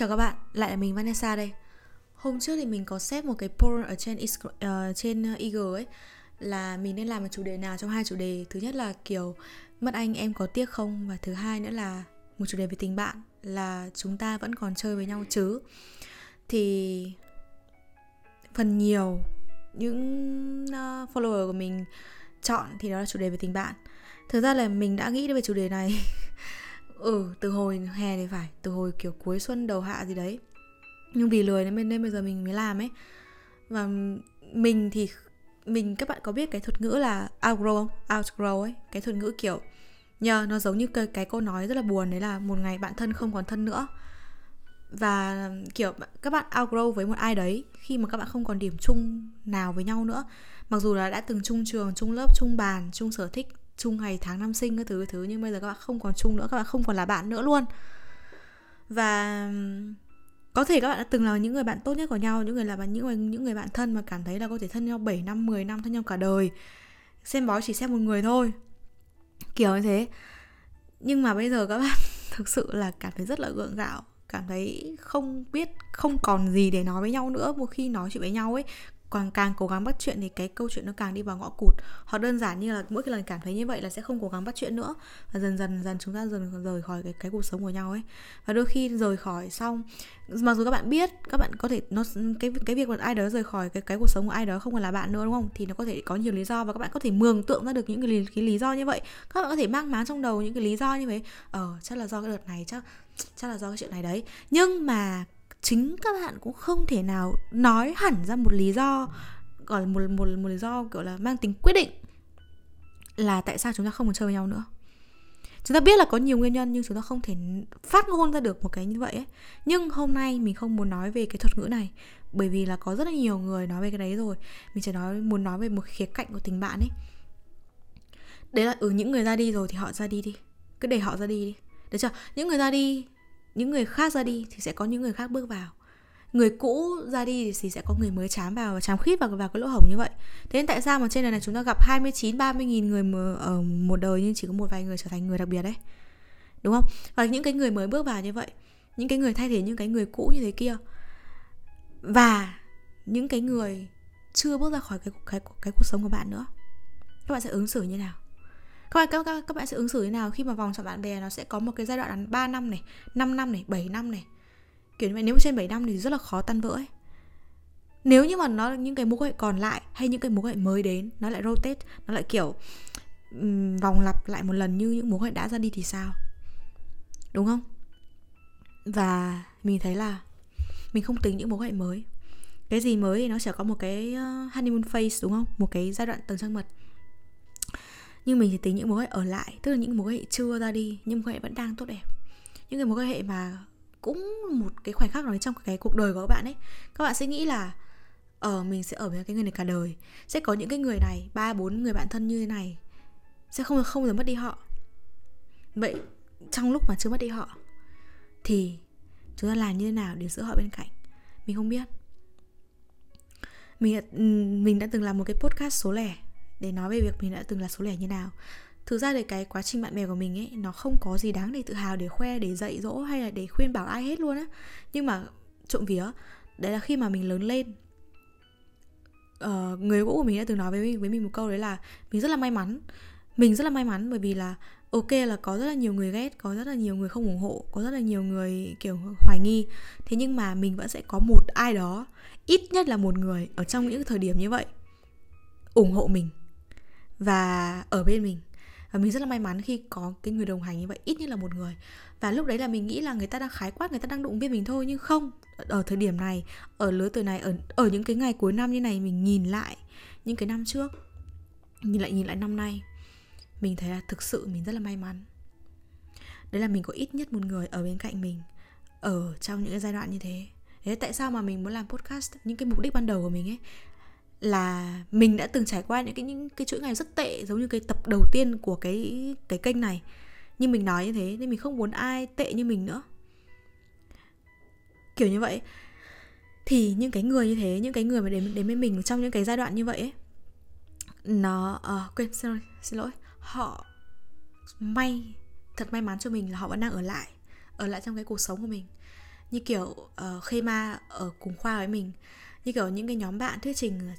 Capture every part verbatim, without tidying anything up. Chào các bạn, lại là mình Vanessa đây. Hôm trước thì mình có set một cái poll ở trên uh, trên i giê ấy, là mình nên làm một chủ đề nào trong hai chủ đề. Thứ nhất là kiểu mất anh em có tiếc không, và thứ hai nữa là một chủ đề về tình bạn, là chúng ta vẫn còn chơi với nhau chứ. Thì phần nhiều những uh, follower của mình chọn thì đó là chủ đề về tình bạn. Thực ra là mình đã nghĩ về chủ đề này Ừ, từ hồi hè thì phải, từ hồi kiểu cuối xuân đầu hạ gì đấy. Nhưng vì lười nên, nên bây giờ mình mới làm ấy. Và mình thì mình các bạn có biết cái thuật ngữ là outgrow không? Outgrow ấy, cái thuật ngữ kiểu nhờ nó giống như cái, cái câu nói rất là buồn đấy, là một ngày bạn thân không còn thân nữa. Và kiểu các bạn outgrow với một ai đấy khi mà các bạn không còn điểm chung nào với nhau nữa. Mặc dù là đã từng chung trường, chung lớp, chung bàn, chung sở thích, chung ngày tháng năm sinh các thứ, các thứ nhưng bây giờ các bạn không còn chung nữa, các bạn không còn là bạn nữa luôn. Và có thể các bạn đã từng là những người bạn tốt nhất của nhau, những người là những người, những người bạn thân mà cảm thấy là có thể thân nhau bảy năm, mười năm, thân nhau cả đời. Xem bói chỉ xem một người thôi, kiểu như thế. Nhưng mà bây giờ các bạn thực sự là cảm thấy rất là gượng gạo, cảm thấy không biết, không còn gì để nói với nhau nữa. Một khi nói chuyện với nhau ấy, Càng, càng cố gắng bắt chuyện thì cái câu chuyện nó càng đi vào ngõ cụt. Hoặc đơn giản như là mỗi cái lần cảm thấy như vậy là sẽ không cố gắng bắt chuyện nữa. Và dần dần dần chúng ta dần rời khỏi cái, cái cuộc sống của nhau ấy. Và đôi khi rời khỏi xong, mặc dù các bạn biết, các bạn có thể nó cái, cái việc mà ai đó rời khỏi cái, cái cuộc sống của ai đó không còn là bạn nữa, đúng không? Thì nó có thể có nhiều lý do, và các bạn có thể mường tượng ra được những cái, cái lý do như vậy. Các bạn có thể mang máng trong đầu những cái lý do như thế. Ờ, chắc là do cái đợt này, chắc, chắc là do cái chuyện này đấy. Nhưng mà chính các bạn cũng không thể nào nói hẳn ra một lý do, gọi là một, một, một lý do kiểu là mang tính quyết định là tại sao chúng ta không còn chơi với nhau nữa. Chúng ta biết là có nhiều nguyên nhân nhưng chúng ta không thể phát ngôn ra được một cái như vậy ấy. Nhưng hôm nay mình không muốn nói về cái thuật ngữ này, bởi vì là có rất là nhiều người nói về cái đấy rồi. Mình chỉ nói muốn nói về một khía cạnh của tình bạn ấy. Đấy là ừ, những người ra đi rồi thì họ ra đi đi, cứ để họ ra đi đi, được chưa? Những người ra đi, những người khác ra đi thì sẽ có những người khác bước vào. Người cũ ra đi thì sẽ có người mới chám vào, và chám khít vào, vào cái lỗ hổng như vậy. Thế nên tại sao mà trên đời này chúng ta gặp hai mươi chín, ba mươi nghìn người mà ở một đời nhưng chỉ có một vài người trở thành người đặc biệt đấy, đúng không? Và những cái người mới bước vào như vậy, những cái người thay thế những cái người cũ như thế kia. Và những cái người chưa bước ra khỏi cái, cái, cái cuộc sống của bạn nữa, các bạn sẽ ứng xử như nào? Các bạn, các, các, các bạn sẽ ứng xử thế nào khi mà vòng chọn bạn bè nó sẽ có một cái giai đoạn ba năm này, năm năm này, bảy năm này. Kiểu như vậy, nếu trên bảy năm thì rất là khó tan vỡ ấy. Nếu như mà nó những cái mối quan hệ còn lại hay những cái mối quan hệ mới đến, nó lại rotate, nó lại kiểu um, vòng lặp lại một lần như những mối quan hệ đã ra đi thì sao? Đúng không? Và mình thấy là mình không tính những mối quan hệ mới. Cái gì mới thì nó sẽ có một cái honeymoon phase, đúng không? Một cái giai đoạn tầng trăng mật. Nhưng mình thì tính những mối quan hệ ở lại, tức là những mối quan hệ chưa ra đi nhưng mối quan hệ vẫn đang tốt đẹp, những cái mối quan hệ mà cũng một cái khoảnh khắc nào trong cái cuộc đời của các bạn ấy. Các bạn sẽ nghĩ là ở ờ, mình sẽ ở với cái người này cả đời, sẽ có những cái người này, ba bốn người bạn thân như thế này, sẽ không không bao giờ mất đi họ. Vậy trong lúc mà chưa mất đi họ thì chúng ta làm như thế nào để giữ họ bên cạnh? Mình không biết. Mình đã, mình đã từng làm một cái podcast số lẻ để nói về việc mình đã từng là số lẻ như nào. Thực ra thì cái quá trình bạn bè của mình ấy, nó không có gì đáng để tự hào, để khoe, để dạy dỗ hay là để khuyên bảo ai hết luôn á. Nhưng mà trộm vía, đấy là khi mà mình lớn lên, uh, người cũ của mình đã từng nói với mình, với mình một câu đấy là Mình rất là may mắn Mình rất là may mắn bởi vì là ok là có rất là nhiều người ghét, có rất là nhiều người không ủng hộ, có rất là nhiều người kiểu hoài nghi. Thế nhưng mà mình vẫn sẽ có một ai đó, ít nhất là một người ở trong những thời điểm như vậy ủng hộ mình và ở bên mình. Và mình rất là may mắn khi có cái người đồng hành như vậy, ít nhất là một người. Và lúc đấy là mình nghĩ là người ta đang khái quát, người ta đang đụng biết mình thôi. Nhưng không, ở thời điểm này, ở lứa tuổi này, Ở, ở những cái ngày cuối năm như này, mình nhìn lại những cái năm trước, Nhìn lại nhìn lại năm nay, mình thấy là thực sự mình rất là may mắn. Đấy là mình có ít nhất một người ở bên cạnh mình ở trong những cái giai đoạn như thế. Đấy tại sao mà mình muốn làm podcast. Những cái mục đích ban đầu của mình ấy là mình đã từng trải qua những cái những cái chuỗi ngày rất tệ, giống như cái tập đầu tiên của cái cái kênh này. Nhưng mình nói như thế nên mình không muốn ai tệ như mình nữa, kiểu như vậy. Thì những cái người như thế, những cái người mà đến đến với mình trong những cái giai đoạn như vậy ấy, nó uh, quên xin lỗi, xin lỗi họ may thật may mắn cho mình là họ vẫn đang ở lại ở lại trong cái cuộc sống của mình. Như kiểu uh, khi mà ở cùng khoa với mình, như kiểu những cái nhóm bạn thuyết trình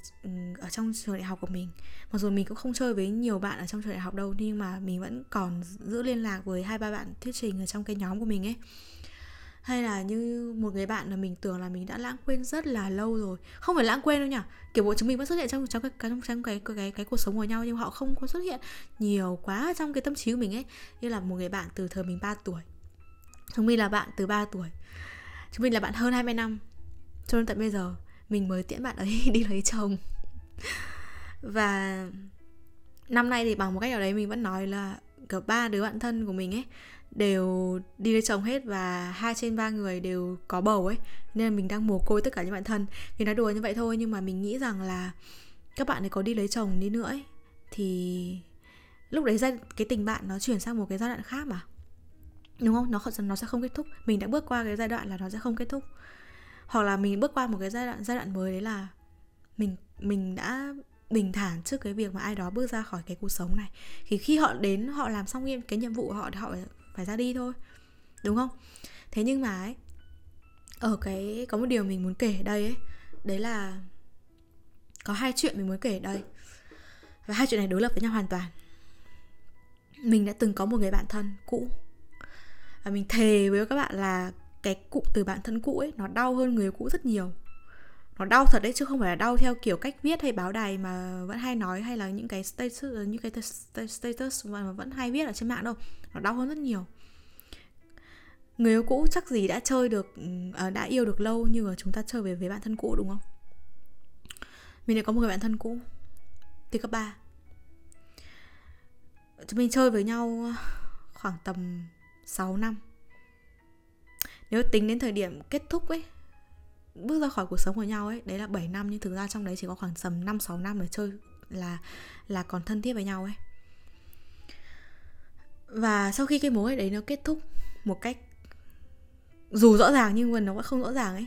ở trong trường đại học của mình, mặc dù mình cũng không chơi với nhiều bạn ở trong trường đại học đâu, nhưng mà mình vẫn còn giữ liên lạc với hai ba bạn thuyết trình ở trong cái nhóm của mình ấy. Hay là như một người bạn là mình tưởng là mình đã lãng quên rất là lâu rồi, không phải lãng quên đâu nhỉ, kiểu bộ chúng mình vẫn xuất hiện trong trong cái trong, trong cái, cái cái cái cuộc sống của nhau, nhưng họ không có xuất hiện nhiều quá trong cái tâm trí của mình ấy. Như là một người bạn từ thời mình ba tuổi, chúng mình là bạn từ ba tuổi, chúng mình là bạn hơn hai mươi năm, cho đến tận bây giờ mình mới tiễn bạn ấy đi lấy chồng. Và năm nay thì bằng một cách nào đấy mình vẫn nói là cả ba đứa bạn thân của mình ấy đều đi lấy chồng hết, và hai trên ba người đều có bầu ấy, nên là mình đang mồ côi tất cả những bạn thân. Mình nói đùa như vậy thôi, nhưng mà mình nghĩ rằng là các bạn ấy có đi lấy chồng đi nữa ấy, thì lúc đấy cái tình bạn nó chuyển sang một cái giai đoạn khác mà, đúng không? Nó, nó sẽ không kết thúc. Mình đã bước qua cái giai đoạn là nó sẽ không kết thúc, hoặc là mình bước qua một cái giai đoạn giai đoạn mới, đấy là mình mình đã bình thản trước cái việc mà ai đó bước ra khỏi cái cuộc sống này. Thì khi họ đến, họ làm xong nghiêm cái nhiệm vụ của họ thì họ phải ra đi thôi, đúng không? Thế nhưng mà ấy, ở cái có một điều mình muốn kể ở đây ấy, đấy là có hai chuyện mình muốn kể ở đây, và hai chuyện này đối lập với nhau hoàn toàn. Mình đã từng có một người bạn thân cũ, và mình thề với các bạn là cái cụm từ bạn thân cũ ấy nó đau hơn người cũ rất nhiều. Nó đau thật đấy, chứ không phải là đau theo kiểu cách viết hay báo đài mà vẫn hay nói, hay là những cái status những cái status mà vẫn hay viết ở trên mạng đâu. Nó đau hơn rất nhiều. Người yêu cũ chắc gì đã chơi được đã yêu được lâu như mà chúng ta chơi với, với bạn thân cũ, đúng không? Mình đã có một người bạn thân cũ từ cấp ba. Chúng mình chơi với nhau khoảng tầm sáu năm. Nếu tính đến thời điểm kết thúc ấy, bước ra khỏi cuộc sống của nhau ấy, đấy là bảy năm, nhưng thực ra trong đấy chỉ có khoảng tầm năm sáu năm để chơi là là còn thân thiết với nhau ấy. Và sau khi cái mối đấy nó kết thúc một cách dù rõ ràng nhưng mà nó vẫn không rõ ràng ấy,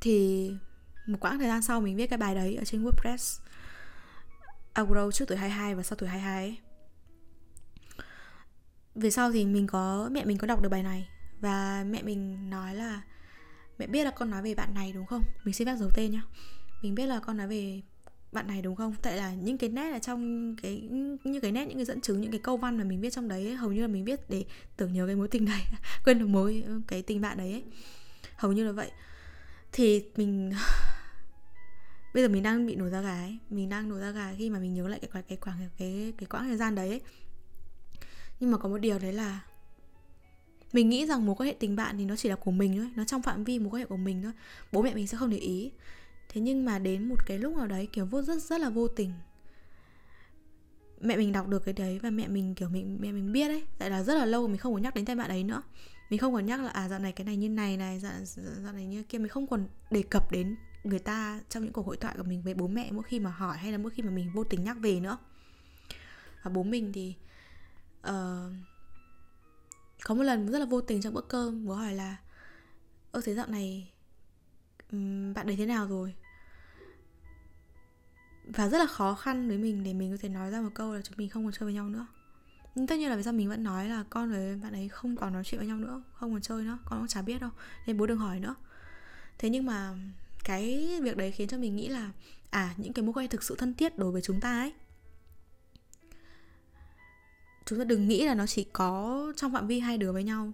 thì một quãng thời gian sau mình viết cái bài đấy ở trên WordPress Outgrow trước tuổi hai mươi hai và sau tuổi hai mươi hai ấy. Về sau thì mình có mẹ mình có đọc được bài này, và mẹ mình nói là mẹ biết là con nói về bạn này đúng không? Mình xin phép giấu tên nhá. Mình biết là con nói về bạn này đúng không? Tại là những cái nét ở trong cái những cái nét, những cái dẫn chứng, những cái câu văn mà mình viết trong đấy ấy, hầu như là mình viết để tưởng nhớ cái mối tình này, quên được mối cái tình bạn đấy ấy. Hầu như là vậy. Thì mình bây giờ mình đang bị nổi da gà ấy, mình đang nổi da gà khi mà mình nhớ lại cái cái khoảng cái cái, cái quãng thời gian đấy ấy. Nhưng mà có một điều đấy là mình nghĩ rằng mối quan hệ tình bạn thì nó chỉ là của mình thôi, nó trong phạm vi mối quan hệ của mình thôi, bố mẹ mình sẽ không để ý. Thế nhưng mà đến một cái lúc nào đấy kiểu vô rất rất là vô tình, mẹ mình đọc được cái đấy, và mẹ mình kiểu mình mẹ mình biết đấy. Tại là rất là lâu mình không có nhắc đến tên bạn ấy nữa, mình không còn nhắc là à dạo này cái này như này này, dạo, dạo này như kia, mình không còn đề cập đến người ta trong những cuộc hội thoại của mình với bố mẹ mỗi khi mà hỏi, hay là mỗi khi mà mình vô tình nhắc về nữa. Và bố mình thì uh, có một lần rất là vô tình trong bữa cơm, bố hỏi là ơ thế dạo này bạn đấy thế nào rồi? Và rất là khó khăn với mình để mình có thể nói ra một câu là chúng mình không còn chơi với nhau nữa. Nhưng tất nhiên là vì sao mình vẫn nói là con với bạn ấy không còn nói chuyện với nhau nữa, không còn chơi nữa, con cũng chả biết đâu, nên bố đừng hỏi nữa. Thế nhưng mà cái việc đấy khiến cho mình nghĩ là à, những cái mối quan hệ thực sự thân thiết đối với chúng ta ấy, chúng ta đừng nghĩ là nó chỉ có trong phạm vi hai đứa với nhau,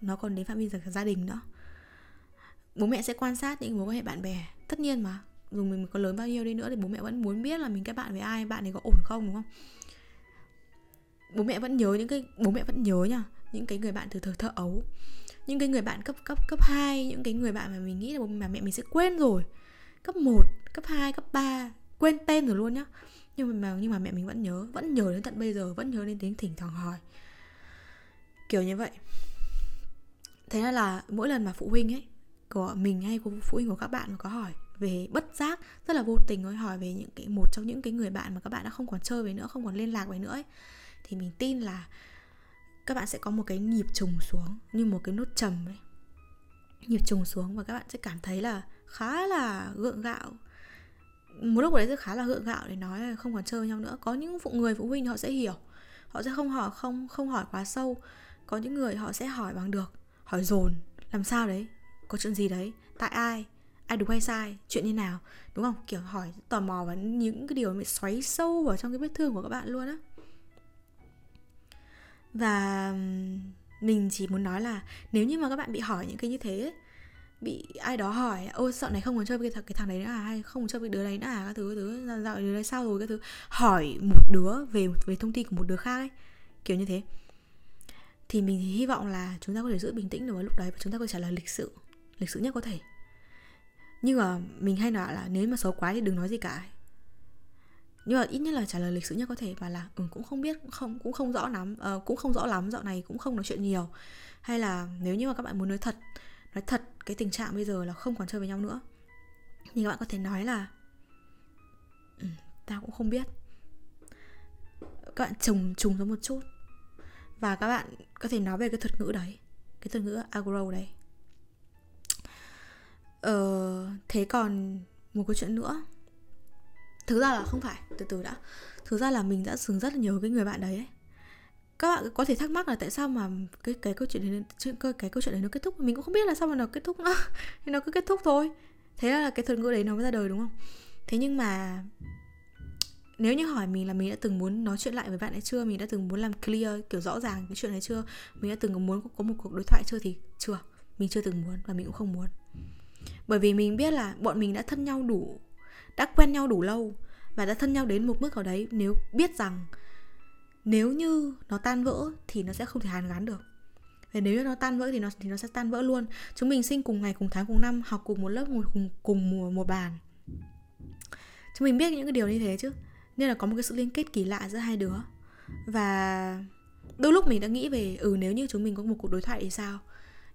nó còn đến phạm vi gia đình nữa. Bố mẹ sẽ quan sát những mối quan hệ bạn bè. Tất nhiên mà, dù mình có lớn bao nhiêu đi nữa thì bố mẹ vẫn muốn biết là mình kết bạn với ai, bạn ấy có ổn không, đúng không? Bố mẹ vẫn nhớ những cái bố mẹ vẫn nhớ nhá, những cái người bạn từ thời thơ ấu, những cái người bạn cấp cấp cấp hai, những cái người bạn mà mình nghĩ là bố mà mẹ mình sẽ quên rồi. Cấp một, cấp hai, cấp ba, quên tên rồi luôn nhá. Nhưng mà, nhưng mà mẹ mình vẫn nhớ, vẫn nhớ đến tận bây giờ, vẫn nhớ đến tiếng thỉnh thoảng hỏi, kiểu như vậy. Thế nên là mỗi lần mà phụ huynh ấy của mình hay của phụ huynh của các bạn có hỏi về bất giác, rất là vô tình ấy, hỏi về những cái một trong những cái người bạn mà các bạn đã không còn chơi với nữa, không còn liên lạc với nữa ấy, thì mình tin là các bạn sẽ có một cái nhịp trùng xuống, như một cái nốt trầm ấy, nhịp trùng xuống, và các bạn sẽ cảm thấy là khá là gượng gạo. Một lúc đấy sẽ khá là gượng gạo để nói là không còn chơi với nhau nữa. Có những phụ người phụ huynh họ sẽ hiểu, họ sẽ không hỏi không không hỏi quá sâu. Có những người họ sẽ hỏi bằng được, hỏi dồn làm sao đấy, có chuyện gì đấy, tại ai, ai đúng hay sai, chuyện như nào, đúng không? Kiểu hỏi tò mò và những cái điều mà xoáy sâu vào trong cái vết thương của các bạn luôn á. Và mình chỉ muốn nói là nếu như mà các bạn bị hỏi những cái như thế ấy, bị ai đó hỏi ôi sợ này không muốn chơi với cái thằng đấy nữa à, hay không muốn chơi với đứa đấy nữa à, các thứ các thứ dạo đứa đấy sao rồi các thứ, hỏi một đứa về về thông tin của một đứa khác ấy, kiểu như thế, thì mình hy vọng là chúng ta có thể giữ bình tĩnh được vào lúc đấy và chúng ta có thể trả lời lịch sự lịch sự nhất có thể. Nhưng mà mình hay nói là nếu mà xấu quá thì đừng nói gì cả, nhưng mà ít nhất là trả lời lịch sự nhất có thể và là ừ, cũng không biết, cũng không cũng không rõ lắm, ờ, cũng không rõ lắm dạo này cũng không nói chuyện nhiều, hay là nếu như mà các bạn muốn nói thật nói thật cái tình trạng bây giờ là không còn chơi với nhau nữa thì các bạn có thể nói là ừ, tao cũng không biết, các bạn trùng trùng nó một chút. Và các bạn có thể nói về cái thuật ngữ đấy, cái thuật ngữ Outgrow đấy. Ờ, thế còn một câu chuyện nữa, thực ra là không phải, từ từ đã, thực ra là mình đã dừng rất là nhiều cái người bạn đấy ấy. Các bạn có thể thắc mắc là tại sao mà cái cái câu chuyện đấy cái, cái câu chuyện đấy nó kết thúc, mình cũng không biết là sao mà nó kết thúc nữa, nên nó cứ kết thúc thôi. Thế là cái thuật ngữ đấy nó mới ra đời, đúng không? Thế nhưng mà nếu như hỏi mình là mình đã từng muốn nói chuyện lại với bạn ấy chưa, mình đã từng muốn làm clear kiểu rõ ràng cái chuyện đấy chưa, mình đã từng muốn có một cuộc đối thoại chưa, thì chưa, mình chưa từng muốn và mình cũng không muốn. Bởi vì mình biết là bọn mình đã thân nhau đủ, đã quen nhau đủ lâu và đã thân nhau đến một mức nào đấy, nếu biết rằng nếu như nó tan vỡ thì nó sẽ không thể hàn gắn được. Và nếu như nó tan vỡ thì nó, thì nó sẽ tan vỡ luôn. Chúng mình sinh cùng ngày, cùng tháng, cùng năm, học cùng một lớp, ngồi cùng, cùng một bàn. Chúng mình biết những cái điều như thế chứ, nên là có một cái sự liên kết kỳ lạ giữa hai đứa. Và đôi lúc mình đã nghĩ về ừ nếu như chúng mình có một cuộc đối thoại thì sao,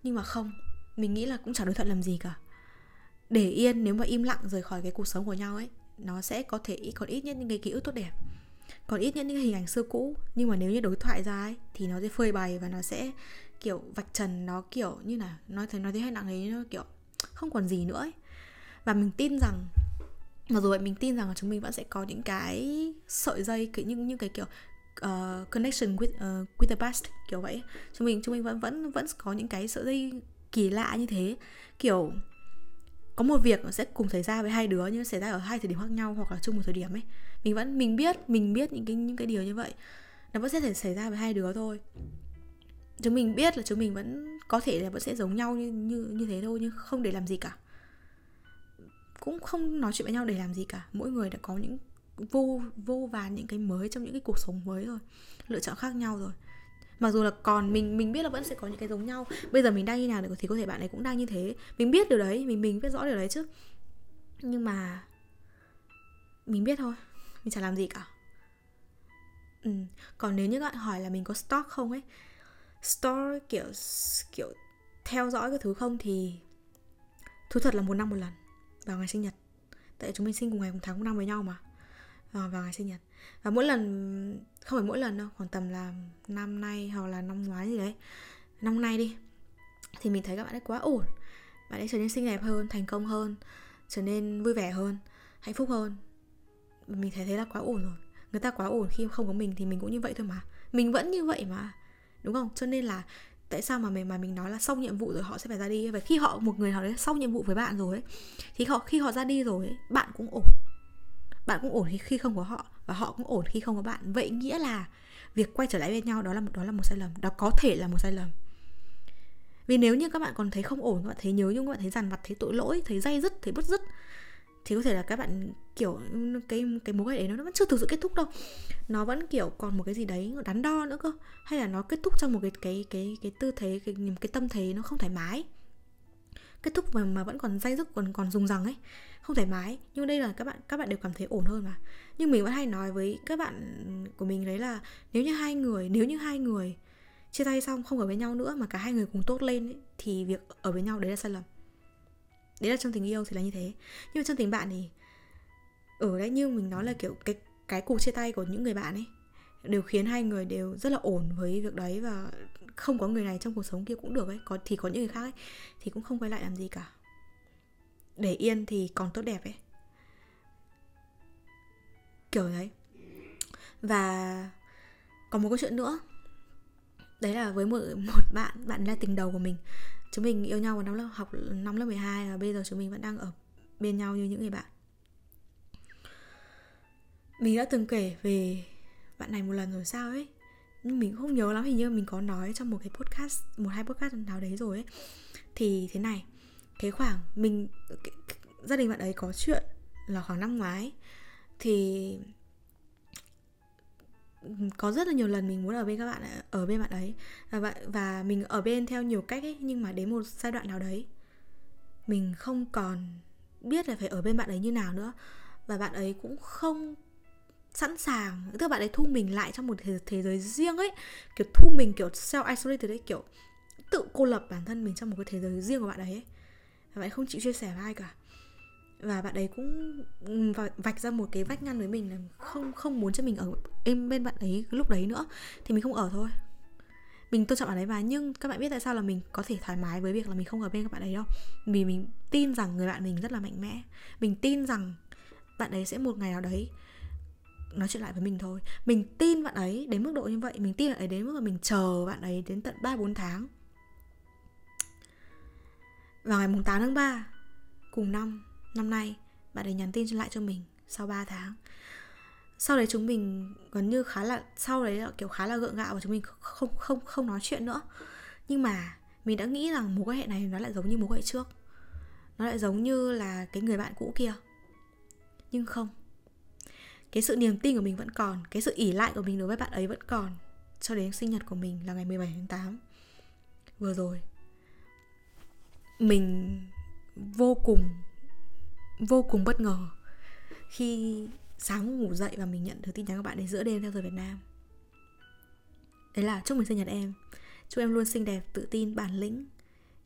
nhưng mà không, mình nghĩ là cũng chẳng đối thoại làm gì cả. Để yên, nếu mà im lặng rời khỏi cái cuộc sống của nhau ấy, nó sẽ có thể ít, còn ít nhất những cái ký ức tốt đẹp, còn ít nhất những cái hình ảnh xưa cũ. Nhưng mà nếu như đối thoại ra ấy thì nó sẽ phơi bày và nó sẽ kiểu vạch trần, nó kiểu như là nói thế nói thế hay nặng thế, nó kiểu không còn gì nữa ấy. Và mình tin rằng mặc dù vậy, mình tin rằng là chúng mình vẫn sẽ có những cái sợi dây, cái, những những cái kiểu uh, connection with uh, with the past kiểu vậy. Chúng mình chúng mình vẫn vẫn vẫn có những cái sợi dây kỳ lạ như thế, kiểu có một việc nó sẽ cùng xảy ra với hai đứa nhưng xảy ra ở hai thời điểm khác nhau hoặc là chung một thời điểm ấy. Mình vẫn mình biết mình biết những cái những cái điều như vậy nó vẫn sẽ thể xảy ra với hai đứa thôi. Chúng mình biết là chúng mình vẫn có thể là vẫn sẽ giống nhau như như như thế thôi, nhưng không để làm gì cả, cũng không nói chuyện với nhau để làm gì cả. Mỗi người đã có những vô vô vàn những cái mới trong những cái cuộc sống mới rồi, lựa chọn khác nhau rồi. Mặc dù là còn mình mình biết là vẫn sẽ có những cái giống nhau. Bây giờ mình đang như nào được thì có thể bạn ấy cũng đang như thế. Mình biết điều đấy, mình mình biết rõ điều đấy chứ. Nhưng mà mình biết thôi, mình chẳng làm gì cả. Ừ. Còn nếu như các bạn hỏi là mình có stalk không ấy, stalk kiểu kiểu theo dõi cái thứ không, thì thú thật là một năm một lần vào ngày sinh nhật. Tại chúng mình sinh cùng ngày cùng tháng cùng năm với nhau mà, à, vào ngày sinh nhật. Và mỗi lần, không phải mỗi lần đâu, khoảng tầm là năm nay hoặc là năm ngoái gì đấy, năm nay đi, thì mình thấy các bạn ấy quá ổn. Bạn ấy trở nên xinh đẹp hơn, thành công hơn, trở nên vui vẻ hơn, hạnh phúc hơn. Mình thấy thế là quá ổn rồi. Người ta quá ổn khi không có mình thì mình cũng như vậy thôi mà, mình vẫn như vậy mà, đúng không? Cho nên là tại sao mà mình, mà mình nói là xong nhiệm vụ rồi họ sẽ phải ra đi. Và khi họ, một người họ đấy xong nhiệm vụ với bạn rồi ấy, thì họ, khi họ ra đi rồi ấy, bạn cũng ổn. Bạn cũng ổn khi không có họ, và họ cũng ổn khi không có bạn. Vậy nghĩa là việc quay trở lại với nhau đó là, đó là một sai lầm. Đó có thể là một sai lầm. Vì nếu như các bạn còn thấy không ổn, các bạn thấy nhớ nhung, các bạn thấy dằn vặt, thấy tội lỗi, thấy day dứt, thấy bứt rứt, thì có thể là các bạn kiểu cái, cái mối quan hệ đấy nó vẫn chưa thực sự kết thúc đâu. Nó vẫn kiểu còn một cái gì đấy đắn đo nữa cơ, hay là nó kết thúc trong một cái, cái, cái, cái tư thế, cái, cái tâm thế nó không thoải mái. Kết thúc mà, mà vẫn còn day dứt, còn, còn rùng rằng ấy, không thoải mái. Nhưng đây là các bạn các bạn đều cảm thấy ổn hơn mà. Nhưng mình vẫn hay nói với các bạn của mình đấy là nếu như hai người nếu như hai người chia tay xong không ở với nhau nữa mà cả hai người cùng tốt lên ấy, thì việc ở với nhau đấy là sai lầm. Đấy là trong tình yêu thì là như thế. Nhưng mà trong tình bạn thì ở đấy, như mình nói là kiểu cái, cái cuộc chia tay của những người bạn ấy đều khiến hai người đều rất là ổn với việc đấy. Và không có người này trong cuộc sống kia cũng được ấy, có, thì có những người khác ấy thì cũng không quay lại làm gì cả. Để yên thì còn tốt đẹp ấy, kiểu đấy. Và còn một câu chuyện nữa, đấy là với một, một bạn, bạn là tình đầu của mình. Chúng mình yêu nhau vào năm lớp học năm lớp mười hai và bây giờ chúng mình vẫn đang ở bên nhau như những người bạn. Mình đã từng kể về bạn này một lần rồi sao ấy, nhưng mình không nhớ lắm, hình như mình có nói trong một cái podcast, một hai podcast nào đấy rồi ấy. Thì thế này, cái khoảng mình cái, gia đình bạn ấy có chuyện là khoảng năm ngoái. Thì có rất là nhiều lần mình muốn ở bên các bạn ấy, ở bên bạn ấy và, và mình ở bên theo nhiều cách ấy, nhưng mà đến một giai đoạn nào đấy mình không còn biết là phải ở bên bạn ấy như nào nữa, và bạn ấy cũng không sẵn sàng, tức là bạn ấy thu mình lại trong một thế, thế giới riêng ấy, kiểu thu mình kiểu self isolated ấy, kiểu tự cô lập bản thân mình trong một cái thế giới riêng của bạn ấy, ấy. Và bạn ấy không chịu chia sẻ với ai cả, và bạn ấy cũng vạch ra một cái vách ngăn với mình là không không muốn cho mình ở em bên bạn ấy lúc đấy nữa. Thì mình không ở thôi, mình tôn trọng bạn ấy mà, nhưng các bạn biết tại sao là mình có thể thoải mái với việc là mình không ở bên các bạn ấy đâu, vì mình tin rằng người bạn mình rất là mạnh mẽ, mình tin rằng bạn ấy sẽ một ngày nào đấy nói chuyện lại với mình thôi. Mình tin bạn ấy đến mức độ như vậy, mình tin bạn ấy đến mức là mình chờ bạn ấy đến tận ba bốn tháng. Vào ngày tám tháng ba cùng năm năm nay, bạn ấy nhắn tin lại cho mình sau ba tháng. Sau đấy chúng mình gần như khá là sau đấy là kiểu khá là gượng gạo và chúng mình không không không nói chuyện nữa. Nhưng mà mình đã nghĩ rằng mối quan hệ này nó lại giống như mối quan hệ trước, nó lại giống như là cái người bạn cũ kia. Nhưng không, cái sự niềm tin của mình vẫn còn, cái sự ỷ lại của mình đối với bạn ấy vẫn còn, cho đến sinh nhật của mình là ngày mười bảy tháng tám vừa rồi. Mình vô cùng Vô cùng bất ngờ khi sáng ngủ dậy và mình nhận được tin nhắn của bạn ấy giữa đêm theo giờ Việt Nam. Đấy là chúc mừng sinh nhật em, chúc em luôn xinh đẹp, tự tin, bản lĩnh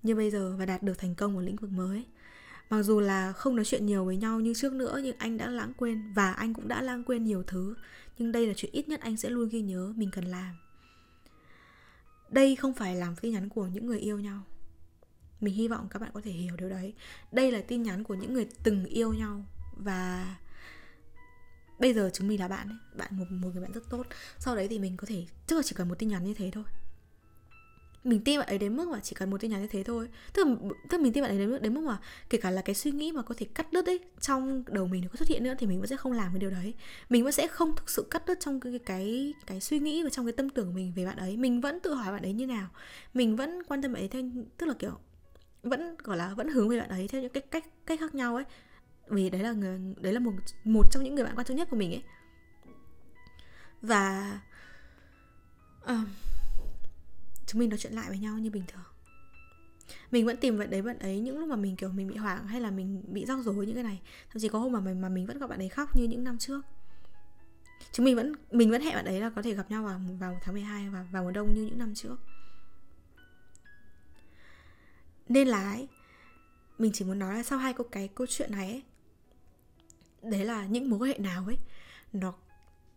như bây giờ và đạt được thành công ở lĩnh vực mới. Mặc dù là không nói chuyện nhiều với nhau như trước nữa, nhưng anh đã lãng quên và anh cũng đã lãng quên nhiều thứ, nhưng đây là chuyện ít nhất anh sẽ luôn ghi nhớ mình cần làm. Đây không phải là tin nhắn của những người yêu nhau, mình hy vọng các bạn có thể hiểu điều đấy. Đây là tin nhắn của những người từng yêu nhau và bây giờ chúng mình là bạn ấy. Bạn một, một người bạn rất tốt. Sau đấy thì mình có thể, tức là chỉ cần một tin nhắn như thế thôi, mình tin bạn ấy đến mức mà chỉ cần một tin nhắn như thế thôi, tức là, tức là mình tin bạn ấy đến mức, đến mức mà kể cả là cái suy nghĩ mà có thể cắt đứt ấy trong đầu mình nó có xuất hiện nữa thì mình vẫn sẽ không làm cái điều đấy. Mình vẫn sẽ không thực sự cắt đứt trong cái, cái, cái suy nghĩ và trong cái tâm tưởng của mình về bạn ấy. Mình vẫn tự hỏi bạn ấy như nào, mình vẫn quan tâm bạn ấy theo, tức là kiểu vẫn gọi là vẫn hướng về bạn ấy theo những cái cách cách khác nhau ấy, vì đấy là người, đấy là một một trong những người bạn quan trọng nhất của mình ấy. Và uh, chúng mình nói chuyện lại với nhau như bình thường. Mình vẫn tìm bạn đấy bạn ấy những lúc mà mình kiểu mình bị hoảng hay là mình bị rắc rối những cái này, thậm chí có hôm mà mình mà mình vẫn gặp bạn ấy khóc như những năm trước. Chúng mình vẫn mình vẫn hẹn bạn ấy là có thể gặp nhau vào vào tháng mười hai và vào mùa đông như những năm trước. Nên là ấy, mình chỉ muốn nói là sau hai câu cái câu chuyện này ấy, đấy là những mối quan hệ nào ấy nó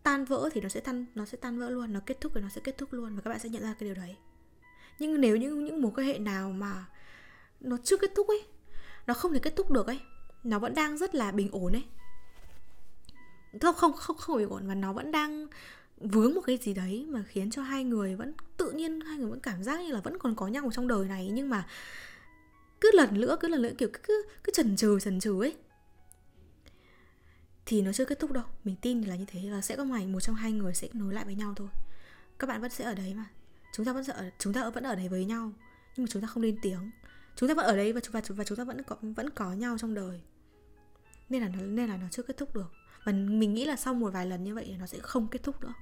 tan vỡ thì nó sẽ tan nó sẽ tan vỡ luôn, nó kết thúc thì nó sẽ kết thúc luôn, và các bạn sẽ nhận ra cái điều đấy. Nhưng nếu những những mối quan hệ nào mà nó chưa kết thúc ấy, nó không thể kết thúc được ấy, nó vẫn đang rất là bình ổn ấy, không không không không bình ổn, và nó vẫn đang vướng một cái gì đấy mà khiến cho hai người vẫn tự nhiên hai người vẫn cảm giác như là vẫn còn có nhau trong đời này, nhưng mà cứ lần nữa cứ lần nữa kiểu cứ cứ chần chừ chần chừ ấy thì nó chưa kết thúc đâu. Mình tin là như thế, và sẽ có ngày một trong hai người sẽ nối lại với nhau thôi. Các bạn vẫn sẽ ở đấy mà, chúng ta vẫn ở chúng ta vẫn ở đấy với nhau, nhưng mà chúng ta không lên tiếng, chúng ta vẫn ở đấy và chúng ta và chúng ta vẫn có vẫn có nhau trong đời, nên là nó, nên là nó chưa kết thúc được. Và mình nghĩ là sau một vài lần như vậy thì nó sẽ không kết thúc nữa.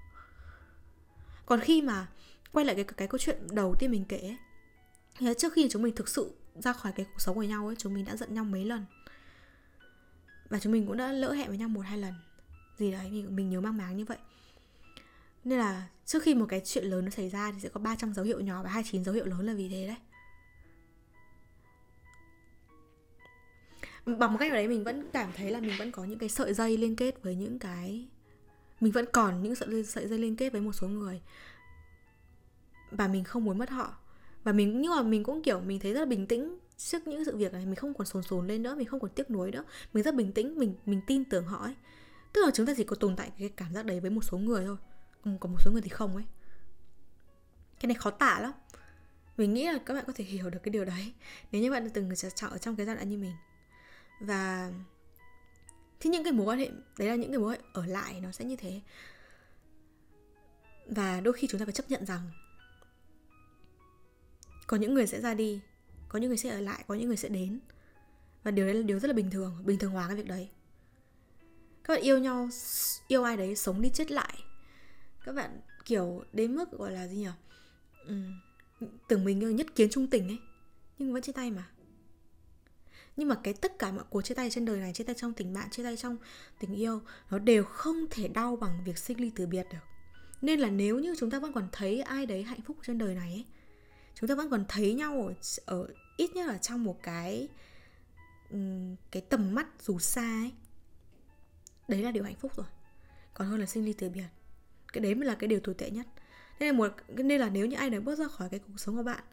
Còn khi mà quay lại cái cái câu chuyện đầu tiên mình kể ấy, trước khi chúng mình thực sự ra khỏi cái cuộc sống của nhau ấy, chúng mình đã giận nhau mấy lần và chúng mình cũng đã lỡ hẹn với nhau một hai lần gì đấy, mình, mình nhớ mang máng như vậy. Nên là trước khi một cái chuyện lớn nó xảy ra thì sẽ có ba trăm dấu hiệu nhỏ và hai mươi chín dấu hiệu lớn, là vì thế đấy. Bằng một cách nào đấy mình vẫn cảm thấy là mình vẫn có những cái sợi dây liên kết với những cái mình vẫn còn những sợi, sợi dây liên kết với một số người và mình không muốn mất họ. Và mình nhưng mà mình cũng kiểu mình thấy rất là bình tĩnh trước những sự việc này, mình không còn sồn sồn lên nữa, mình không còn tiếc nuối nữa, mình rất bình tĩnh, mình mình tin tưởng họ ấy. Tức là chúng ta chỉ có tồn tại cái cảm giác đấy với một số người thôi, còn một số người thì không ấy. Cái này khó tả lắm. Mình nghĩ là các bạn có thể hiểu được cái điều đấy nếu như bạn từng trọ ở trong cái giai đoạn như mình. Và thì những cái mối quan hệ đấy là những cái mối ở lại nó sẽ như thế. Và đôi khi chúng ta phải chấp nhận rằng có những người sẽ ra đi, có những người sẽ ở lại, có những người sẽ đến. Và điều đấy là điều rất là bình thường, bình thường hóa cái việc đấy. Các bạn yêu nhau, yêu ai đấy sống đi chết lại, các bạn kiểu đến mức gọi là gì nhỉ, ừ, tưởng mình như nhất kiến trung tình ấy, nhưng vẫn chia tay mà. Nhưng mà cái tất cả mọi cuộc chia tay trên đời này, chia tay trong tình bạn, chia tay trong tình yêu, nó đều không thể đau bằng việc sinh ly từ biệt được. Nên là nếu như chúng ta vẫn còn thấy ai đấy hạnh phúc trên đời này ấy, chúng ta vẫn còn thấy nhau ở, ở ít nhất là trong một cái cái tầm mắt dù xa ấy, đấy là điều hạnh phúc rồi, còn hơn là sinh ly từ biệt. Cái đấy mới là cái điều tồi tệ nhất. Nên là, một, nên là nếu như ai đấy bước ra khỏi cái cuộc sống của bạn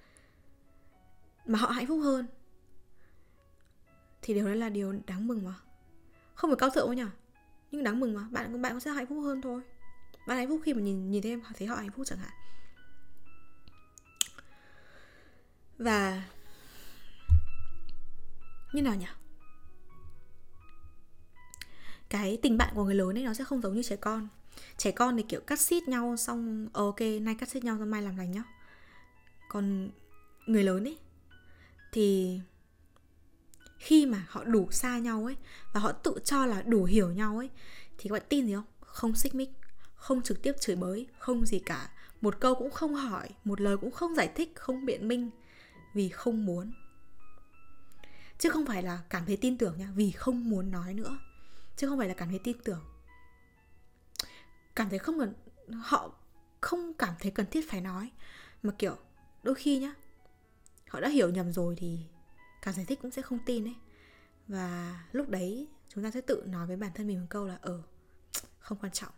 mà họ hạnh phúc hơn thì điều đấy là điều đáng mừng mà. Không phải cao thượng nhỉ, nhưng đáng mừng mà. Bạn bạn cũng sẽ hạnh phúc hơn thôi. Bạn hạnh phúc khi mà nhìn, nhìn thấy, thấy họ hạnh phúc chẳng hạn. Và như nào nhỉ, cái tình bạn của người lớn ấy nó sẽ không giống như trẻ con. Trẻ con thì kiểu cắt xít nhau xong ok, nay cắt xít nhau xong mai làm lành nhá. Còn người lớn ấy thì khi mà họ đủ xa nhau ấy và họ tự cho là đủ hiểu nhau ấy thì các bạn tin gì không? Không xích mích, không trực tiếp chửi bới, không gì cả. Một câu cũng không hỏi, một lời cũng không giải thích, không biện minh. Vì không muốn. Chứ không phải là cảm thấy tin tưởng nha, vì không muốn nói nữa. Chứ không phải là cảm thấy tin tưởng. Cảm thấy không cần, họ không cảm thấy cần thiết phải nói. Mà kiểu đôi khi nhá, họ đã hiểu nhầm rồi thì cả giải thích cũng sẽ không tin ấy. Và lúc đấy chúng ta sẽ tự nói với bản thân mình một câu là Ờ, không quan trọng.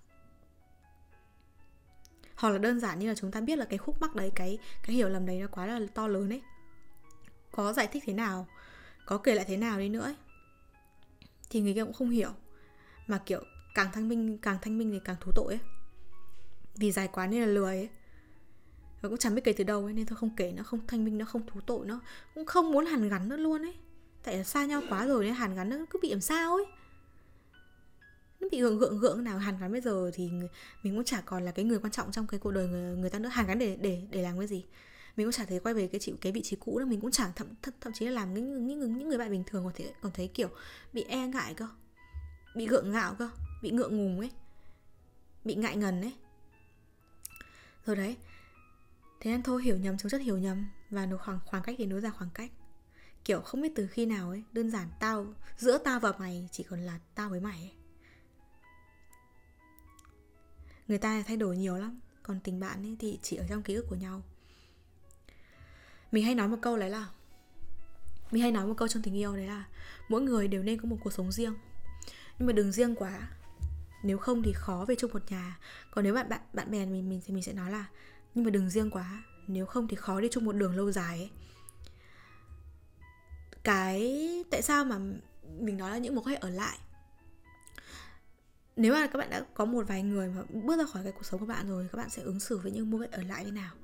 Hoặc là đơn giản như là chúng ta biết là cái khúc mắc đấy, Cái, cái hiểu lầm đấy nó quá là to lớn ấy, có giải thích thế nào, có kể lại thế nào đi nữa ấy, thì người kia cũng không hiểu. Mà kiểu càng thanh minh, càng thanh minh thì càng thú tội ấy. Vì dài quá nên là lười ấy, và cũng chẳng biết kể từ đâu ấy, nên thôi không kể nữa, không thanh minh nữa, không thú tội nữa, cũng không muốn hàn gắn nữa luôn ấy. Tại là xa nhau quá rồi nên hàn gắn nó cứ bị làm sao ấy, nó bị gượng gượng gượng nào. Hàn gắn bây giờ thì mình cũng chả còn là cái người quan trọng trong cái cuộc đời người, người ta nữa. Hàn gắn để để để làm cái gì? Mình cũng chả thấy quay về cái chịu cái vị trí cũ nữa. Mình cũng chẳng thậm thậm, thậm chí là làm những những những người bạn bình thường còn thấy còn thấy kiểu bị e ngại cơ, bị gượng gạo cơ, bị ngượng ngùng ấy, bị ngại ngần ấy. Rồi đấy, thế nên thôi hiểu nhầm, chúng rất hiểu nhầm và nối khoảng khoảng cách thì nối ra khoảng cách. Kiểu không biết từ khi nào ấy, đơn giản tao giữa tao và mày chỉ còn là tao với mày ấy. Người ta thay đổi nhiều lắm, còn tình bạn ấy thì chỉ ở trong ký ức của nhau. Mình hay nói một câu đấy là Mình hay nói một câu trong tình yêu đấy là mỗi người đều nên có một cuộc sống riêng. Nhưng mà đừng riêng quá, nếu không thì khó về chung một nhà. Còn nếu bạn bạn, bạn bè mình, mình thì mình sẽ nói là nhưng mà đừng riêng quá, nếu không thì khó đi chung một đường lâu dài ấy. Cái tại sao mà mình nói là những mối quan hệ ở lại? Nếu mà các bạn đã có một vài người mà bước ra khỏi cái cuộc sống của bạn rồi, các bạn sẽ ứng xử với những mối quan hệ ở lại như nào?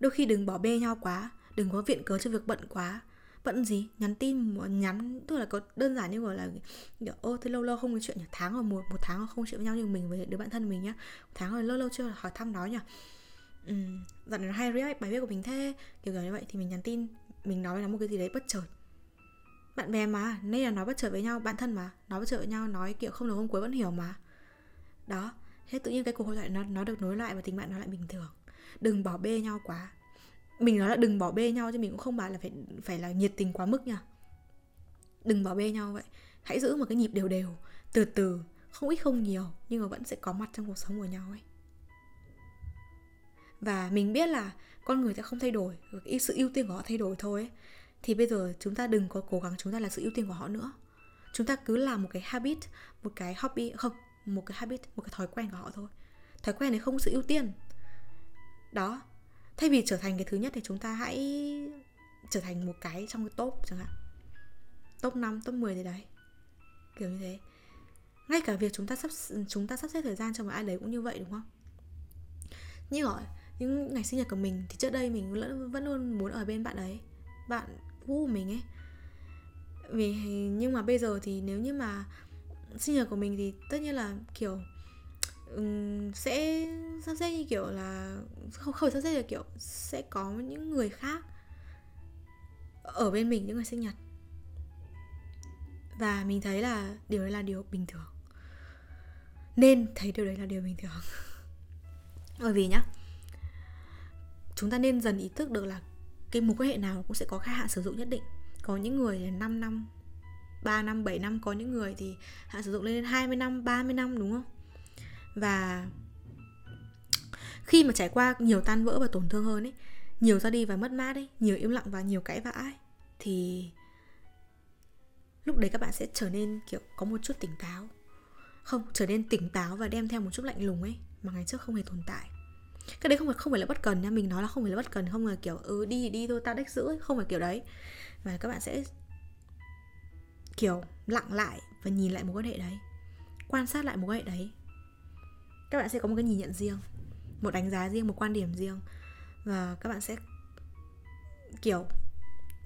Đôi khi đừng bỏ bê nhau quá, đừng có viện cớ cho việc bận quá. Bận gì? Nhắn tin, nhắn, tức là có đơn giản như gọi là ô thế lâu lâu không có chuyện nhỉ? Tháng rồi, một, một tháng rồi không chuyện với nhau, như mình với đứa bạn thân mình nhá, một tháng rồi lâu lâu chưa hỏi thăm nó nhỉ. Ừ, dạo này nó hay react bài viết của mình thế, kiểu kiểu như vậy thì mình nhắn tin, mình nói với nó một cái gì đấy bất chợt. Bạn bè mà, nên là nói bất chợt với nhau, bạn thân mà, nói bất chợt với nhau, nói kiểu không được hôm cuối vẫn hiểu mà. Đó, thế tự nhiên cái cuộc hội thoại nó, nó được nối lại và tình bạn nó lại bình thường. Đừng bỏ bê nhau quá. Mình nói là đừng bỏ bê nhau chứ mình cũng không bảo là phải, phải là nhiệt tình quá mức nha. Đừng bỏ bê nhau vậy. Hãy giữ một cái nhịp đều đều, từ từ, không ít không nhiều, nhưng mà vẫn sẽ có mặt trong cuộc sống của nhau ấy. Và mình biết là con người sẽ không thay đổi, sự ưu tiên của họ thay đổi thôi ấy. Thì bây giờ chúng ta đừng có cố gắng chúng ta là sự ưu tiên của họ nữa. Chúng ta cứ làm một cái habit, một cái hobby, không, một cái habit, một cái thói quen của họ thôi. Thói quen này không có sự ưu tiên. Đó, thay vì trở thành cái thứ nhất thì chúng ta hãy trở thành một cái trong cái top chẳng hạn, top năm, top mười gì đấy, kiểu như thế. Ngay cả việc chúng ta sắp, chúng ta sắp xếp thời gian cho một ai đấy cũng như vậy đúng không? Như gọi những ngày sinh nhật của mình thì trước đây mình vẫn luôn muốn ở bên bạn ấy, bạn cũ của mình ấy. Vì, nhưng mà bây giờ thì nếu như mà sinh nhật của mình thì tất nhiên là kiểu um, sẽ sắp xếp như kiểu là không không sắp xếp là kiểu sẽ có những người khác ở bên mình những ngày sinh nhật, và mình thấy là điều đấy là điều bình thường, nên thấy điều đấy là điều bình thường. Bởi vì nhá, chúng ta nên dần ý thức được là cái mối quan hệ nào cũng sẽ có cái hạn sử dụng nhất định. Có những người là năm năm, ba năm, bảy năm, có những người thì hạn sử dụng lên đến hai mươi năm, ba mươi năm, đúng không? Và khi mà trải qua nhiều tan vỡ và tổn thương hơn ấy, nhiều ra đi và mất mát ấy, nhiều im lặng và nhiều cãi vã ấy, thì lúc đấy các bạn sẽ trở nên kiểu có một chút tỉnh táo. Không, trở nên tỉnh táo và đem theo một chút lạnh lùng ấy mà ngày trước không hề tồn tại. Cái đấy không phải, không phải là bất cần nha. Mình nói là không phải là bất cần, không phải kiểu ừ đi thì đi thôi tao đếch giữ ấy, không phải kiểu đấy. Và các bạn sẽ kiểu lặng lại và nhìn lại mối quan hệ đấy, quan sát lại mối quan hệ đấy. Các bạn sẽ có một cái nhìn nhận riêng, một đánh giá riêng, một quan điểm riêng. Và các bạn sẽ kiểu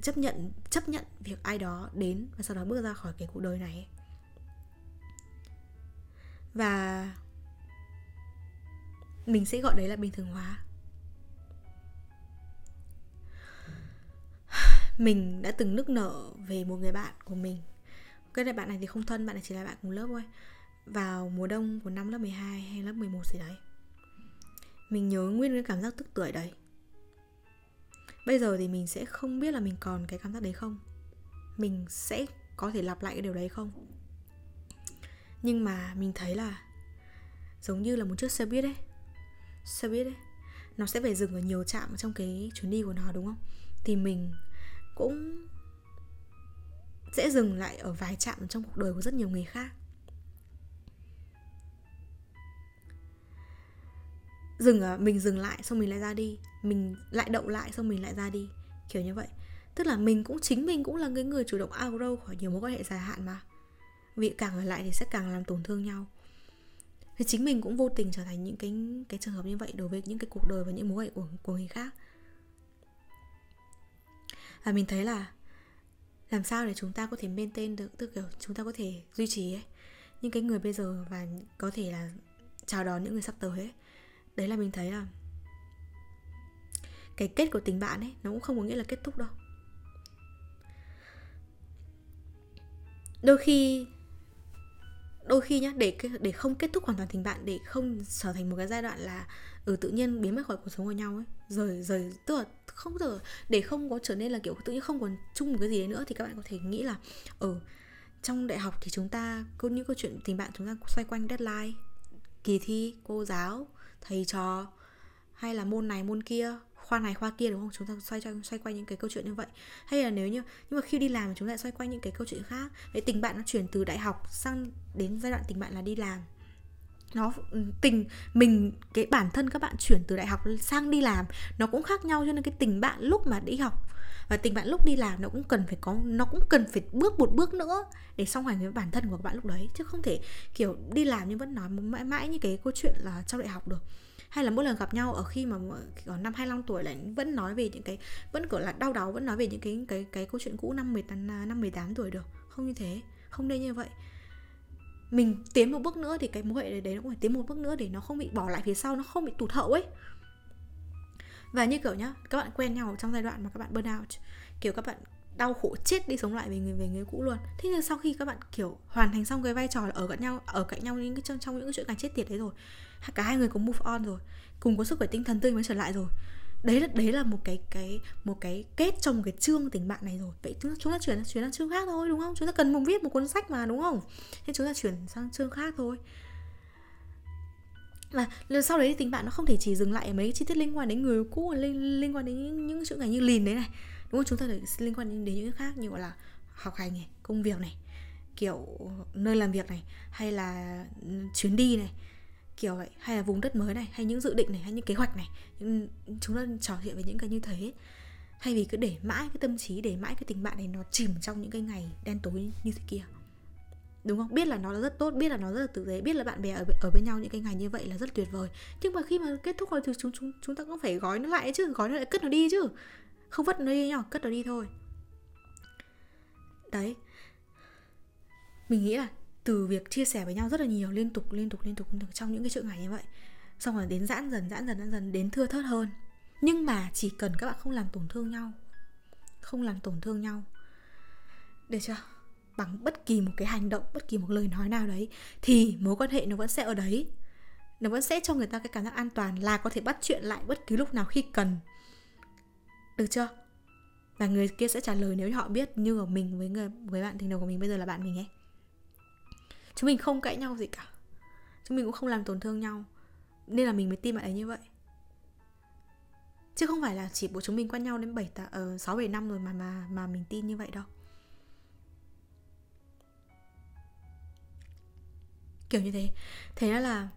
chấp nhận, chấp nhận việc ai đó đến và sau đó bước ra khỏi cái cuộc đời này. Và mình sẽ gọi đấy là bình thường hóa. Mình đã từng nức nở về một người bạn của mình. Cái này bạn này thì không thân, bạn này chỉ là bạn cùng lớp thôi. Vào mùa đông của năm lớp mười hai hay lớp mười một gì đấy, mình nhớ nguyên cái cảm giác tức tưởi đấy. Bây giờ thì mình sẽ không biết là mình còn cái cảm giác đấy không, mình sẽ có thể lặp lại cái điều đấy không. Nhưng mà mình thấy là giống như là một chiếc xe buýt ấy, xe buýt ấy, nó sẽ phải dừng ở nhiều trạm trong cái chuyến đi của nó, đúng không? Thì mình cũng sẽ dừng lại ở vài trạm trong cuộc đời của rất nhiều người khác. Dừng ở, mình dừng lại xong mình lại ra đi, mình lại đậu lại xong mình lại ra đi, kiểu như vậy. Tức là mình cũng, chính mình cũng là cái người chủ động outgrow khỏi nhiều mối quan hệ dài hạn mà. Vì càng ở lại thì sẽ càng làm tổn thương nhau. Thì chính mình cũng vô tình trở thành những cái, cái trường hợp như vậy đối với những cái cuộc đời và những mối quan hệ của, của người khác. Và mình thấy là làm sao để chúng ta có thể maintain được, tức kiểu chúng ta có thể duy trì ấy, những cái người bây giờ và có thể là chào đón những người sắp tới ấy. Đấy là mình thấy là cái kết của tình bạn ấy, nó cũng không có nghĩa là kết thúc đâu. Đôi khi Đôi khi nhá, để, để không kết thúc hoàn toàn tình bạn, để không trở thành một cái giai đoạn là ừ, tự nhiên biến mất khỏi cuộc sống của nhau ấy, Rồi, rồi, tức là không giờ, để không có trở nên là kiểu tự nhiên không còn chung một cái gì đấy nữa. Thì các bạn có thể nghĩ là ở ừ, trong đại học thì chúng ta, những câu chuyện tình bạn chúng ta xoay quanh deadline, kỳ thi, cô giáo, thầy trò, hay là môn này môn kia, khoa này khoa kia, đúng không? Chúng ta xoay quanh, xoay quanh những cái câu chuyện như vậy. Hay là nếu như, nhưng mà khi đi làm chúng ta lại xoay quanh những cái câu chuyện khác. Đấy, tình bạn nó chuyển từ đại học sang đến giai đoạn tình bạn là đi làm. Nó tình mình cái bản thân các bạn chuyển từ đại học sang đi làm nó cũng khác nhau, cho nên cái tình bạn lúc mà đi học và tình bạn lúc đi làm nó cũng cần phải có, nó cũng cần phải bước một bước nữa để song hành với bản thân của các bạn lúc đấy, chứ không thể kiểu đi làm nhưng vẫn nói mãi mãi như cái câu chuyện là trong đại học được. Hay là mỗi lần gặp nhau ở khi mà ở năm hai mươi lăm tuổi lại vẫn nói về những cái, vẫn kiểu là đau đớn, vẫn nói về những cái cái cái câu chuyện cũ năm mười tám, năm mười tám tuổi được. Không như thế, không nên như vậy. Mình tiến một bước nữa thì cái mối hệ đấy nó cũng phải tiến một bước nữa để nó không bị bỏ lại phía sau, nó không bị tụt hậu ấy. Và như kiểu nhá, các bạn quen nhau trong giai đoạn mà các bạn burn out, kiểu các bạn đau khổ chết đi sống lại về người về người cũ luôn. Thế nhưng sau khi các bạn kiểu hoàn thành xong cái vai trò là ở cạnh nhau, ở cạnh nhau những cái trong, trong những cái chuyện càng chết tiệt đấy rồi, cả hai người có move on rồi, cùng có sức khỏe tinh thần tươi mới trở lại rồi. Đấy là đấy là một cái cái một cái kết trong một cái chương tình bạn này rồi. Vậy chúng ta, chúng ta chuyển chuyển sang chương khác thôi, đúng không? Chúng ta cần muốn viết một cuốn sách mà, đúng không? Thế chúng ta chuyển sang chương khác thôi. Và sau đấy thì tình bạn nó không thể chỉ dừng lại ở mấy chi tiết liên quan đến người cũ, liên, liên quan đến những, những chuyện này như lìn đấy này, đúng không? Chúng ta phải liên quan đến, đến những cái khác như gọi là học hành này, công việc này, kiểu nơi làm việc này, hay là chuyến đi này, kiểu vậy, hay là vùng đất mới này, hay những dự định này, hay những kế hoạch này. Chúng ta trò chuyện về những cái như thế, thay vì cứ để mãi cái tâm trí, để mãi cái tình bạn này nó chìm trong những cái ngày đen tối như thế kia. đúng không? Biết là nó rất tốt, biết là nó rất là tử tế, biết là bạn bè ở, ở bên nhau những cái ngày như vậy là rất tuyệt vời. Nhưng mà khi mà kết thúc rồi thì chúng, chúng, chúng ta cũng phải gói nó lại chứ, gói nó lại, cất nó đi chứ. Không vứt nó đi nhở, cất nó đi thôi. Đấy, mình nghĩ là từ việc chia sẻ với nhau rất là nhiều, liên tục, liên tục, liên tục, liên tục trong những cái chuyện ngày như vậy, xong rồi đến giãn dần, giãn dần, giãn dần, đến thưa thớt hơn. Nhưng mà chỉ cần các bạn không làm tổn thương nhau, không làm tổn thương nhau, được chưa? Bằng bất kỳ một cái hành động, bất kỳ một lời nói nào đấy, thì mối quan hệ nó vẫn sẽ ở đấy. Nó vẫn sẽ cho người ta cái cảm giác an toàn, là có thể bắt chuyện lại bất cứ lúc nào khi cần, được chưa? Và người kia sẽ trả lời nếu họ biết. Như ở mình với người với bạn tình đầu của mình bây giờ là bạn mình ấy, chúng mình không cãi nhau gì cả, chúng mình cũng không làm tổn thương nhau, nên là mình mới tin bạn ấy như vậy. Chứ không phải là chỉ bộ chúng mình quen nhau đến bảy, sáu, bảy năm rồi mà, mà, mà mình tin như vậy đâu. Kiểu như thế. Thế nên là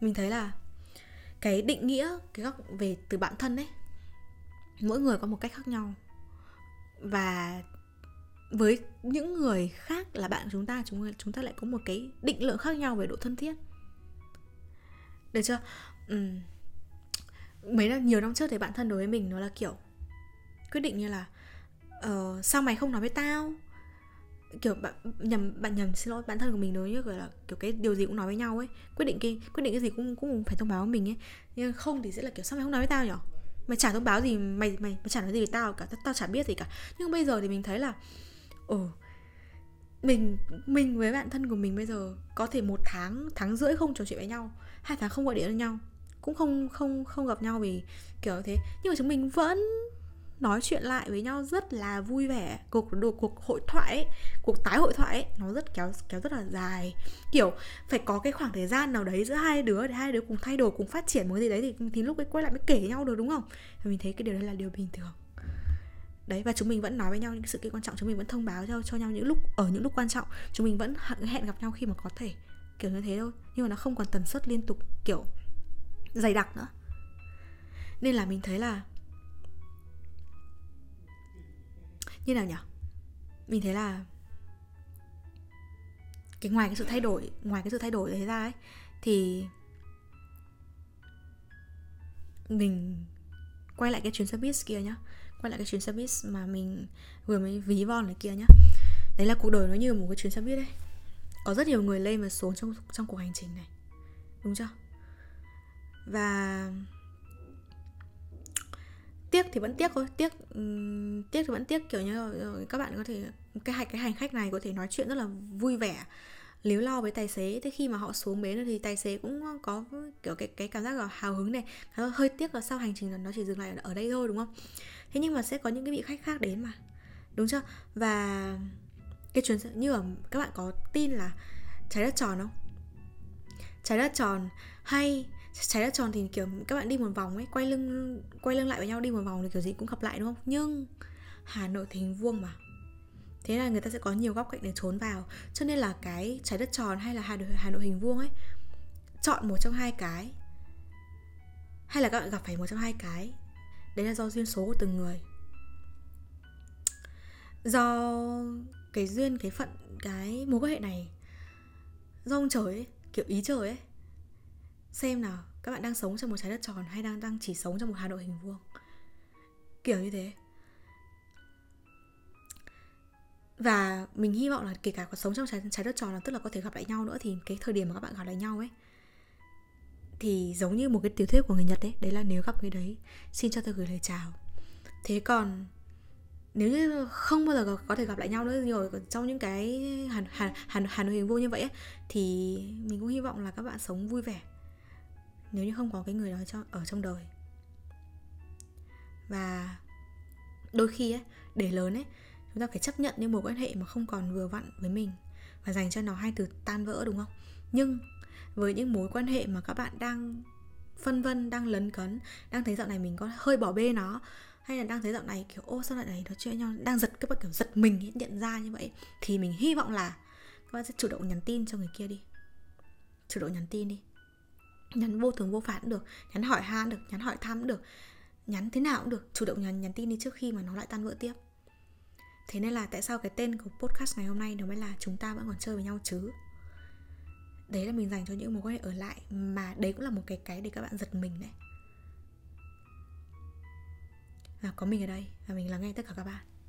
mình thấy là cái định nghĩa, cái góc về từ bản thân ấy, mỗi người có một cách khác nhau. Và với những người khác là bạn chúng ta, chúng, chúng ta lại có một cái định lượng khác nhau về độ thân thiết, được chưa? Ừ. Mấy năm, nhiều năm trước thì bạn thân đối với mình nó là kiểu quyết định như là uh, sao mày không nói với tao, kiểu bạn nhầm bạn nhầm xin lỗi bạn thân của mình đối như kiểu là kiểu cái điều gì cũng nói với nhau ấy, quyết định cái quyết định cái gì cũng cũng phải thông báo với mình ấy. Nhưng không thì sẽ là kiểu sao mày không nói với tao nhở, mày chả thông báo gì, mày mày mày chả nói gì với tao cả, tao chả biết gì cả. Nhưng bây giờ thì mình thấy là ồ ừ, mình mình với bạn thân của mình bây giờ có thể một tháng tháng rưỡi không trò chuyện với nhau, hai tháng không gọi điện với nhau, cũng không không không gặp nhau vì kiểu thế, nhưng mà chúng mình vẫn nói chuyện lại với nhau rất là vui vẻ. Cuộc đồ, cuộc hội thoại ấy, cuộc tái hội thoại ấy, nó rất kéo kéo rất là dài, kiểu phải có cái khoảng thời gian nào đấy giữa hai đứa để hai đứa cùng thay đổi, cùng phát triển một cái gì đấy thì thì lúc ấy quay lại mới kể nhau được, đúng không? Và mình thấy cái điều đấy là điều bình thường. Đấy, và chúng mình vẫn nói với nhau những sự kiện quan trọng, chúng mình vẫn thông báo cho cho nhau những lúc ở những lúc quan trọng, chúng mình vẫn hẹn gặp nhau khi mà có thể, kiểu như thế thôi. Nhưng mà nó không còn tần suất liên tục kiểu dày đặc nữa. Nên là mình thấy là như nào nhỉ? Mình thấy là cái ngoài cái sự thay đổi, ngoài cái sự thay đổi đấy ra ấy, thì mình quay lại cái chuyến xe buýt kia nhá, quay lại cái chuyến xe buýt mà mình vừa mới ví von ở kia nhá. Đấy là cuộc đời nó như một cái chuyến xe buýt đấy, có rất nhiều người lên và xuống trong trong cuộc hành trình này, đúng chưa? Và tiếc thì vẫn tiếc thôi, tiếc um, tiếc thì vẫn tiếc, kiểu như là các bạn có thể cái hành cái hành khách này có thể nói chuyện rất là vui vẻ, líu lo với tài xế. Thế khi mà họ xuống bến thì tài xế cũng có kiểu cái cái cảm giác là hào hứng này, hơi tiếc là sau hành trình là nó chỉ dừng lại ở đây thôi, đúng không? Thế nhưng mà sẽ có những cái vị khách khác đến mà, đúng chưa? Và cái chuyến như là các bạn có tin là trái đất tròn không? Trái đất tròn hay trái đất tròn thì kiểu các bạn đi một vòng ấy, quay lưng quay lưng lại với nhau đi một vòng thì kiểu gì cũng gặp lại, đúng không? Nhưng Hà Nội thì hình vuông mà, thế là người ta sẽ có nhiều góc cạnh để trốn vào. Cho nên là cái trái đất tròn hay là Hà Nội hình vuông ấy, chọn một trong hai cái, hay là các bạn gặp phải một trong hai cái, đấy là do duyên số của từng người, do cái duyên, cái phận, cái mối quan hệ này, do ông trời ấy, kiểu ý trời ấy. Xem nào, các bạn đang sống trong một trái đất tròn hay đang đang chỉ sống trong một Hà Nội hình vuông, kiểu như thế. Và mình hy vọng là kể cả có sống trong trái, trái đất tròn là tức là có thể gặp lại nhau nữa, thì cái thời điểm mà các bạn gặp lại nhau ấy, thì giống như một cái tiểu thuyết của người Nhật ấy, đấy là nếu gặp người đấy, xin cho tôi gửi lời chào. Thế còn nếu như không bao giờ có thể gặp lại nhau nữa rồi trong những cái Hà, Hà, Hà, Hà Nội hình vuông như vậy ấy, thì mình cũng hy vọng là các bạn sống vui vẻ nếu như không có cái người đó cho, ở trong đời. Và đôi khi ấy, để lớn ấy, chúng ta phải chấp nhận những mối quan hệ mà không còn vừa vặn với mình và dành cho nó hai từ tan vỡ, đúng không? Nhưng với những mối quan hệ mà các bạn đang phân vân, đang lấn cấn, đang thấy dạo này mình có hơi bỏ bê nó, hay là đang thấy dạo này kiểu ô sao lại này nó chơi nhau, đang giật các bạn kiểu giật mình ấy, nhận ra như vậy, thì mình hy vọng là các bạn sẽ chủ động nhắn tin cho người kia đi, chủ động nhắn tin đi, nhắn vô thường vô phản cũng được, nhắn hỏi han được, nhắn hỏi thăm cũng được, nhắn thế nào cũng được, chủ động nhắn nhắn tin đi trước khi mà nó lại tan vỡ tiếp. Thế nên là tại sao cái tên của podcast ngày hôm nay nó mới là chúng ta vẫn còn chơi với nhau chứ. Đấy là mình dành cho những mối quan hệ ở lại. Mà đấy cũng là một cái cái để các bạn giật mình đấy. Và có mình ở đây và mình lắng nghe tất cả các bạn.